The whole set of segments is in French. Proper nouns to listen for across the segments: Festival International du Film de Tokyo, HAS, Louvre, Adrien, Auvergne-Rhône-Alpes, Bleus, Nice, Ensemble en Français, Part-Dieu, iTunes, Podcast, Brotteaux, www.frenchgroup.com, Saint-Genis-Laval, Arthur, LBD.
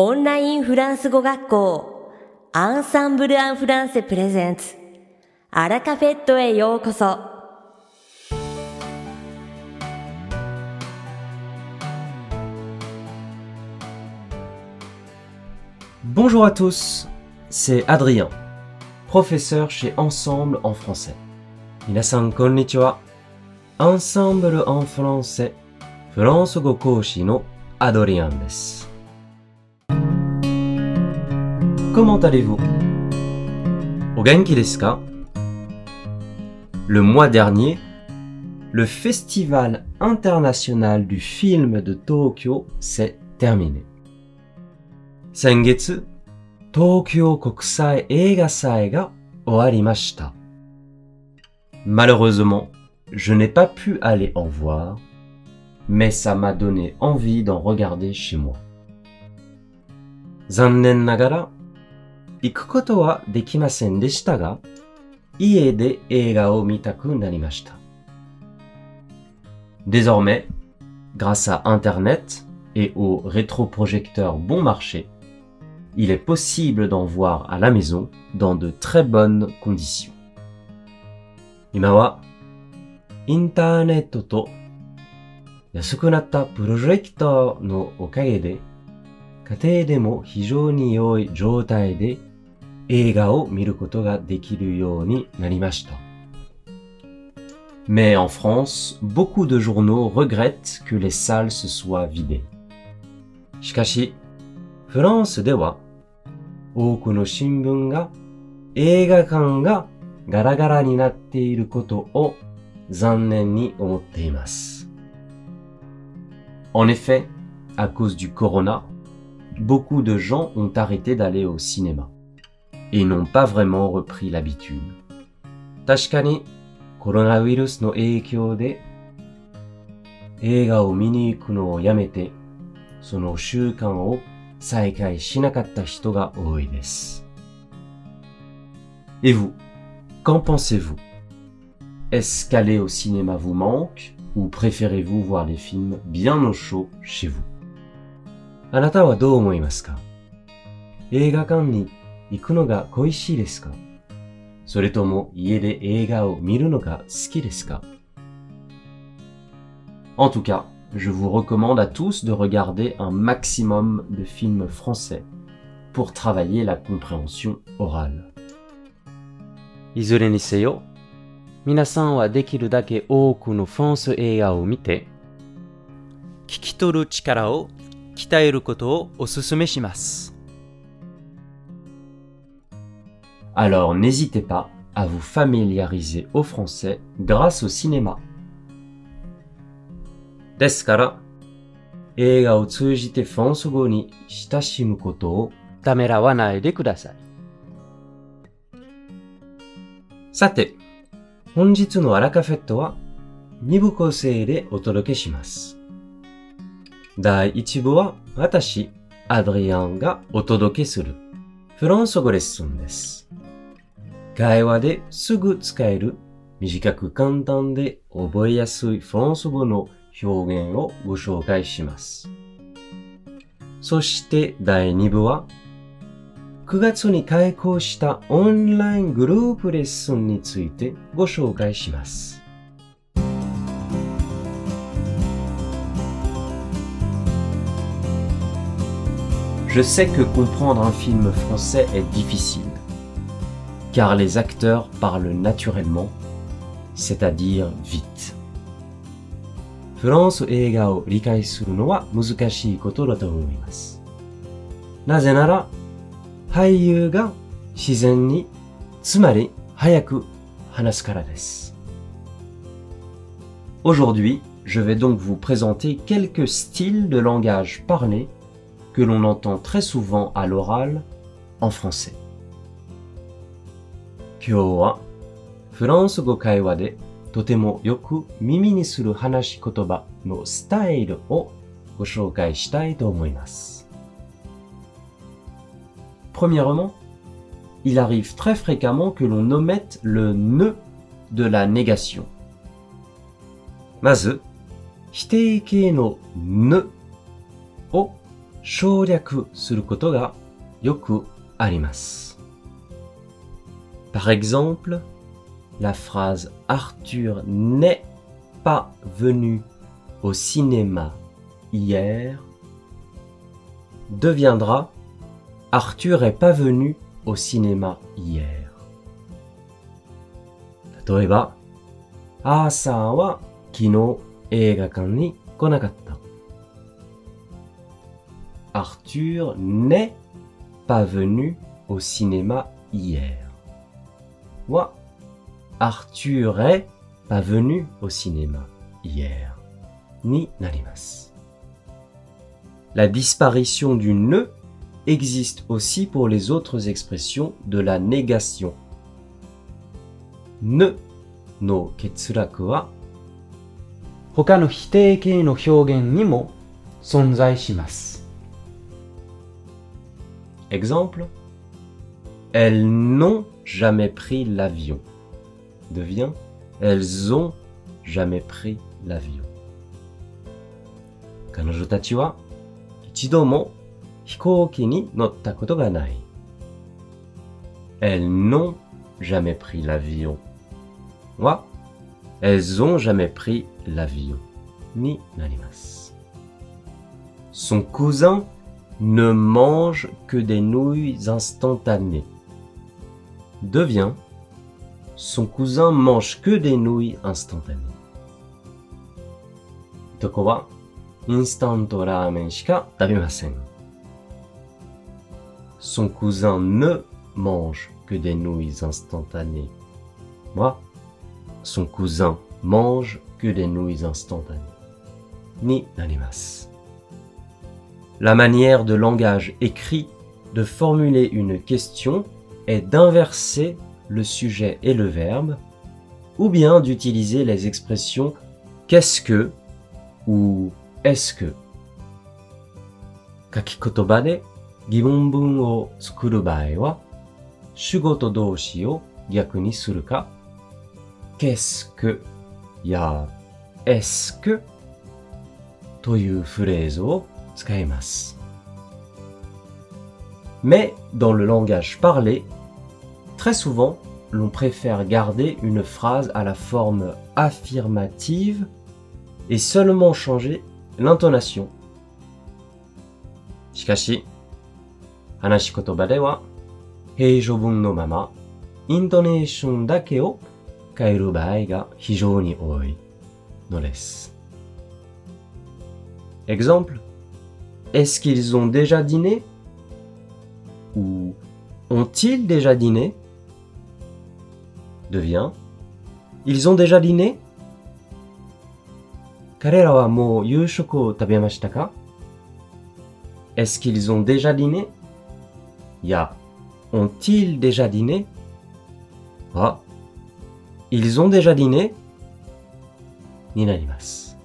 オンラインフランス語学校アンサンブルアンフランセプレゼンツアラカフェットへようこそ。Bonjour à tous, c'est Adrien, professeur chez Ensemble en Français. 皆さんこんにちは。 Ensemble en Français フランス語講師のアドリアンです。Comment allez-vous? お元気ですか? Le mois dernier, le Festival International du Film de Tokyo s'est terminé. 先月、東京国際映画祭が終わりました。Malheureusement, je n'ai pas pu aller en voir, mais ça m'a donné envie d'en regarder chez moi. 残念ながら、行くことはできませんでしたが、家で映画を見たくなりました。Désormais, grâce à Internet et aux rétroprojecteurs bon marché, il est possible d'en voir à la maison dans de très bonnes conditions. 今は、インターネットと安くなったプロジェクターのおかげで、家庭でも非常に良い状態で映画を見ることができるようになりました。Mais en France, beaucoup de journaux regrettent que les salles se soient vidées. しかし、フランスでは多くの新聞が映画館がガラガラになっていることを残念に思っています。En effet, à cause du Corona,Beaucoup de gens ont arrêté d'aller au cinéma et n'ont pas vraiment repris l'habitude. 確かにコロナウイルスの影響で映画を見に行くのをやめて、その習慣を再開しなかった人が多いです。Et vous, qu'en pensez-vous? Est-ce qu'aller au cinéma vous manque ou préférez-vous voir les films bien au chaud chez vous?あなたはどう思いますか?映画館に行くのが恋しいですか?それとも家で映画を見るのが好きですか? En tout cas, je vous recommande à tous de regarder un maximum de films français pour travailler la compréhension orale. いずれにせよ、皆さんはできるだけ多くのフランス映画を見て、聞き取る力を鍛えることをおすすめします。Alors n'hésitez pas à vous familiariser au français grâce au cinéma. ですから、映画を通じてフランス語に親しむことをためらわないでください。さて、本日のアラカフェットは2部構成でお届けします。第1部は私、アドリアンがお届けするフランス語レッスンです。会話ですぐ使える短く簡単で覚えやすいフランス語の表現をご紹介します。そして第2部は9月に開講したオンライングループレッスンについてご紹介します。Je sais que comprendre un film français est difficile, car les acteurs parlent naturellement, c'est-à-dire vite. フランス映画を理解するのは難しいことだと思います。なぜなら、俳優が自然に、つまり早く話すからです。Aujourd'hui, je vais donc vous présenter quelques styles de langage parlé.que l'on entend très souvent à l'oral en français. 今日はフランス語会話でとてもよく耳にする話し言葉のスタイルをご紹介したいと思います。Premièrement, il arrive très fréquemment que l'on omette le ne de la négation. まず否定形のneを省略することがよくあります。Par exemple, la phrase Arthur n'est pas venu au cinéma hier deviendra Arthur est pas venu au cinéma hier. 例えば、アーサーは昨日映画館に来なかった。Arthur n'est pas venu au cinéma hier. は Arthur est pas venu au cinéma hier になります。La disparition du ne existe aussi pour les autres expressions de la négation. Ne の欠落は他の否定形の表現にも存在します。Exemple, elles n'ont jamais pris l'avion. Devient, elles ont jamais pris l'avion. 彼女たちは一度も飛行機に乗ったことがない。Elles n'ont jamais pris l'avion. は、elles ont jamais pris l'avion になります。Son cousin ne mange que des nouilles instantanées. Devient, son cousin mange que des nouilles instantanées. いとこはインスタントラーメンしか食べません。Son cousin ne mange que des nouilles instantanées. は、son cousin mange que des nouilles instantanées になります。La manière de langage écrit de formuler une question est d'inverser le sujet et le verbe, ou bien d'utiliser les expressions « qu'est-ce que » ou « est-ce que ». 書き言葉で疑問文を作る場合は、主語と動詞を逆にするか、「qu'est-ce que」や「est-ce que」というフレーズを使います。Mais dans le langage parlé, très souvent, l'on préfère garder une phrase à la forme affirmative et seulement changer l'intonation. しかし、話し言葉では、平常文のまま、イントネーションだけを変える場合が非常に多いのです。Exemple Est-ce qu'ils ont déjà dîné? Ou ont-ils déjà dîné? Devient Ils ont déjà dîné? 彼らはもう夕食を食べましたか? Est-ce qu'ils ont déjà dîné? いや Ont-ils déjà dîné? は Ils ont déjà dîné? になります。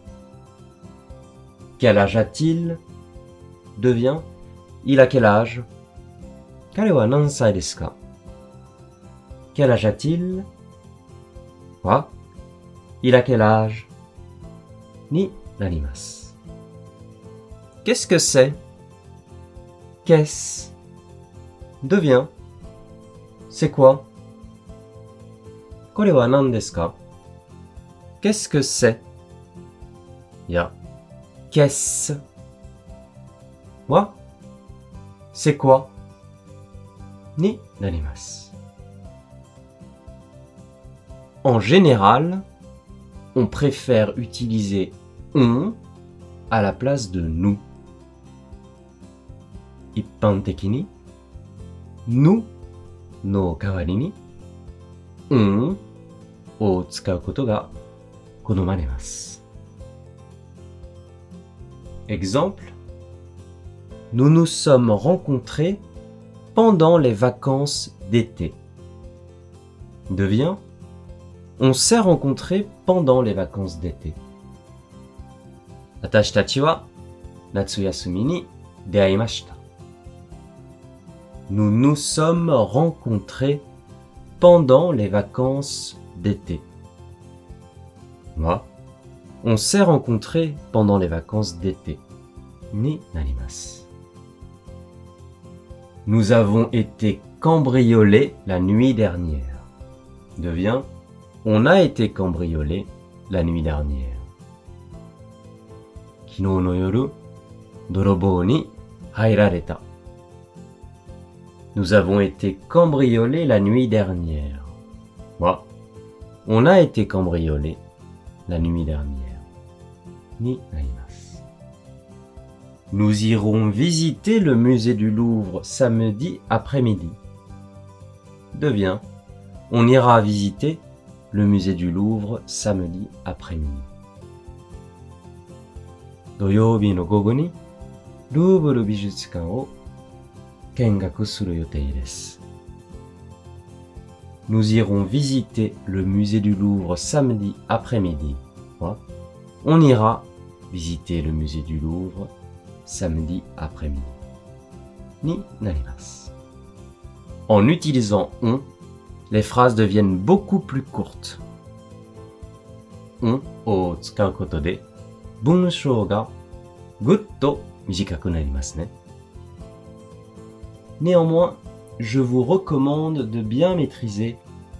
Quel âge a-t-il?devient Il a quel âge? 彼は何歳ですか? Quel âge a-t-il? は Il a quel âge? になります。Qu'est-ce que c'est? Qu'est-ce? devient C'est quoi? これは何ですか? Qu'est-ce que c'est? いや Qu'est-ce?は、c'est quoi? になります。En général, on préfère utiliser on à la place de nous. 一般的に nous の代わりに on を使うことが好まれます。Exemple Nous nous sommes rencontrés pendant les vacances d'été. Devient On s'est rencontrés pendant les vacances d'été. 私たちは夏休みに出会いました。Nous nous sommes rencontrés pendant les vacances d'été. Moi, on s'est rencontrés pendant les vacances d'été. になります。Nous avons été cambriolés la nuit dernière. Devient On a été cambriolés la nuit dernière. 昨日の夜、泥棒に入られた。Nous avons été cambriolés la nuit dernière. Wa. On a été cambriolés la nuit dernière. Ni narimasu. Nous irons visiter le musée du Louvre samedi après-midi. Devient On ira visiter le musée du Louvre samedi après-midi. Doyoubi no gogo ni Louvre bijutsukan o kengaku suru yotei desu. Nous irons visiter le musée du Louvre samedi après-midi. On ira visiter le musée du Louvre samedi après-midi. Ni narimasu. En utilisant on, les phrases deviennent beaucoup plus courtes. On o tsukau koto de bunshō ga gutto mijikaku narimasu ne. Néanmoins, je vous recommande de bien maîtriser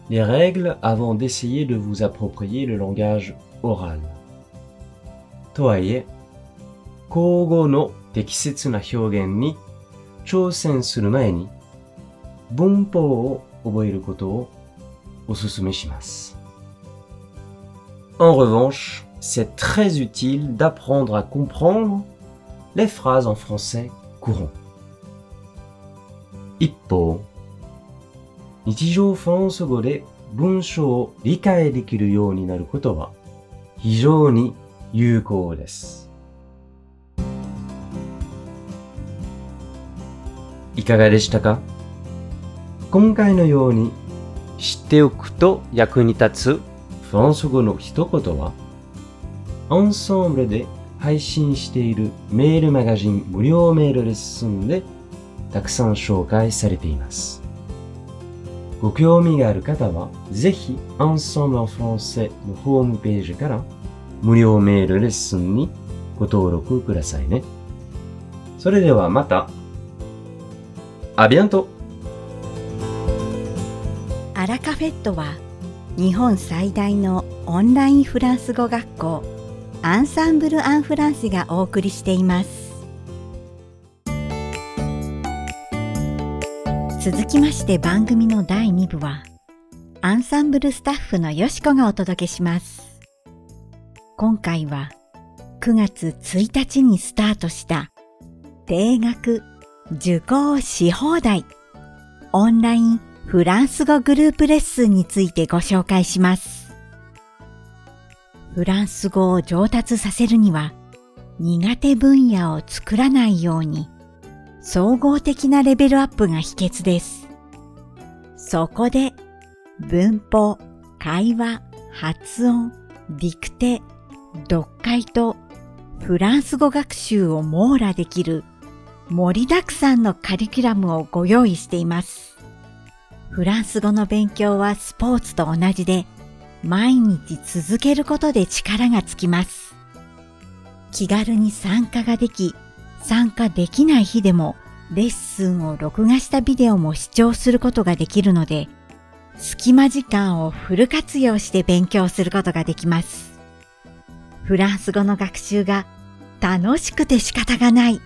les règles avant d'essayer de vous approprier le langage oral. Toaie, kōgō no tekisetsu na hyōgen ni chōsen suru mae ni bunpō o oboeru koto o osusume shimasu. En revanche, c'est très utile d'apprendre à comprendre les phrases en français courant.一方、日常フランス語で文章を理解できるようになることは非常に有効です。いかがでしたか？今回のように知っておくと役に立つフランス語の一言は、Ensembleで配信しているメールマガジン無料メールレッスンでたくさん紹介されています。ご興味がある方は、ぜひ Ensemble en Français のホームページから無料メールレッスンにご登録くださいね。それではまた。À bientôt。アラカフェットは日本最大のオンラインフランス語学校アンサンブル・アン・フランスがお送りしています。続きまして番組の第2部はアンサンブルスタッフのよしこがお届けします。今回は9月1日にスタートした定額受講し放題オンラインフランス語グループレッスンについてご紹介します。フランス語を上達させるには苦手分野を作らないように総合的なレベルアップが秘訣です。そこで、文法、会話、発音、ディクテ、読解とフランス語学習を網羅できる盛りだくさんのカリキュラムをご用意しています。フランス語の勉強はスポーツと同じで、毎日続けることで力がつきます。気軽に参加ができ、参加できない日でもレッスンを録画したビデオも視聴することができるので、隙間時間をフル活用して勉強することができます。フランス語の学習が楽しくて仕方がない。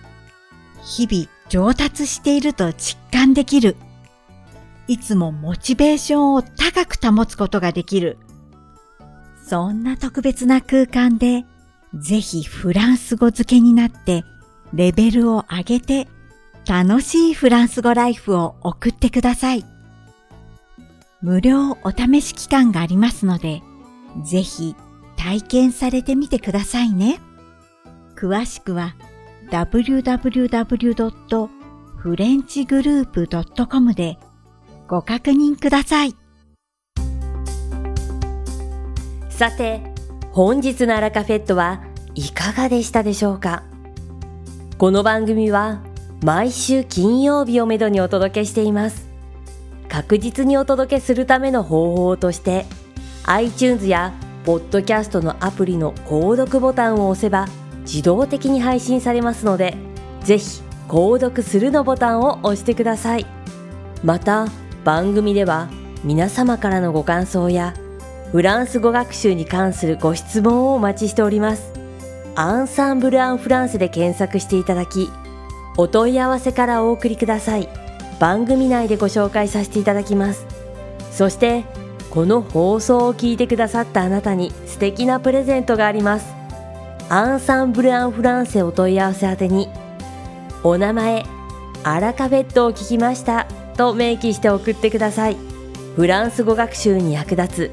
日々上達していると実感できる。いつもモチベーションを高く保つことができる。そんな特別な空間で、ぜひフランス語漬けになって、レベルを上げて楽しいフランス語ライフを送ってください。無料お試し期間がありますので、ぜひ体験されてみてくださいね。詳しくは www.frenchgroup.com でご確認ください。さて、本日のアラカフェットはいかがでしたでしょうか？この番組は毎週金曜日をめどにお届けしています。確実にお届けするための方法として、iTunes や Podcast のアプリの購読ボタンを押せば自動的に配信されますので、ぜひ購読するのボタンを押してください。また番組では皆様からのご感想やフランス語学習に関するご質問をお待ちしております。アンサンブル・アン・フランセで検索していただき、お問い合わせからお送りください。番組内でご紹介させていただきます。そしてこの放送を聞いてくださったあなたに素敵なプレゼントがあります。アンサンブル・アン・フランセお問い合わせ宛てに、お名前、アラカフェットを聞きましたと明記して送ってください。フランス語学習に役立つ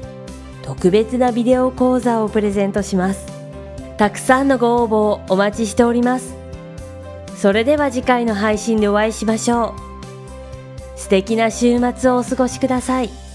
特別なビデオ講座をプレゼントします。たくさんのご応募をお待ちしております。それでは次回の配信でお会いしましょう。素敵な週末をお過ごしください。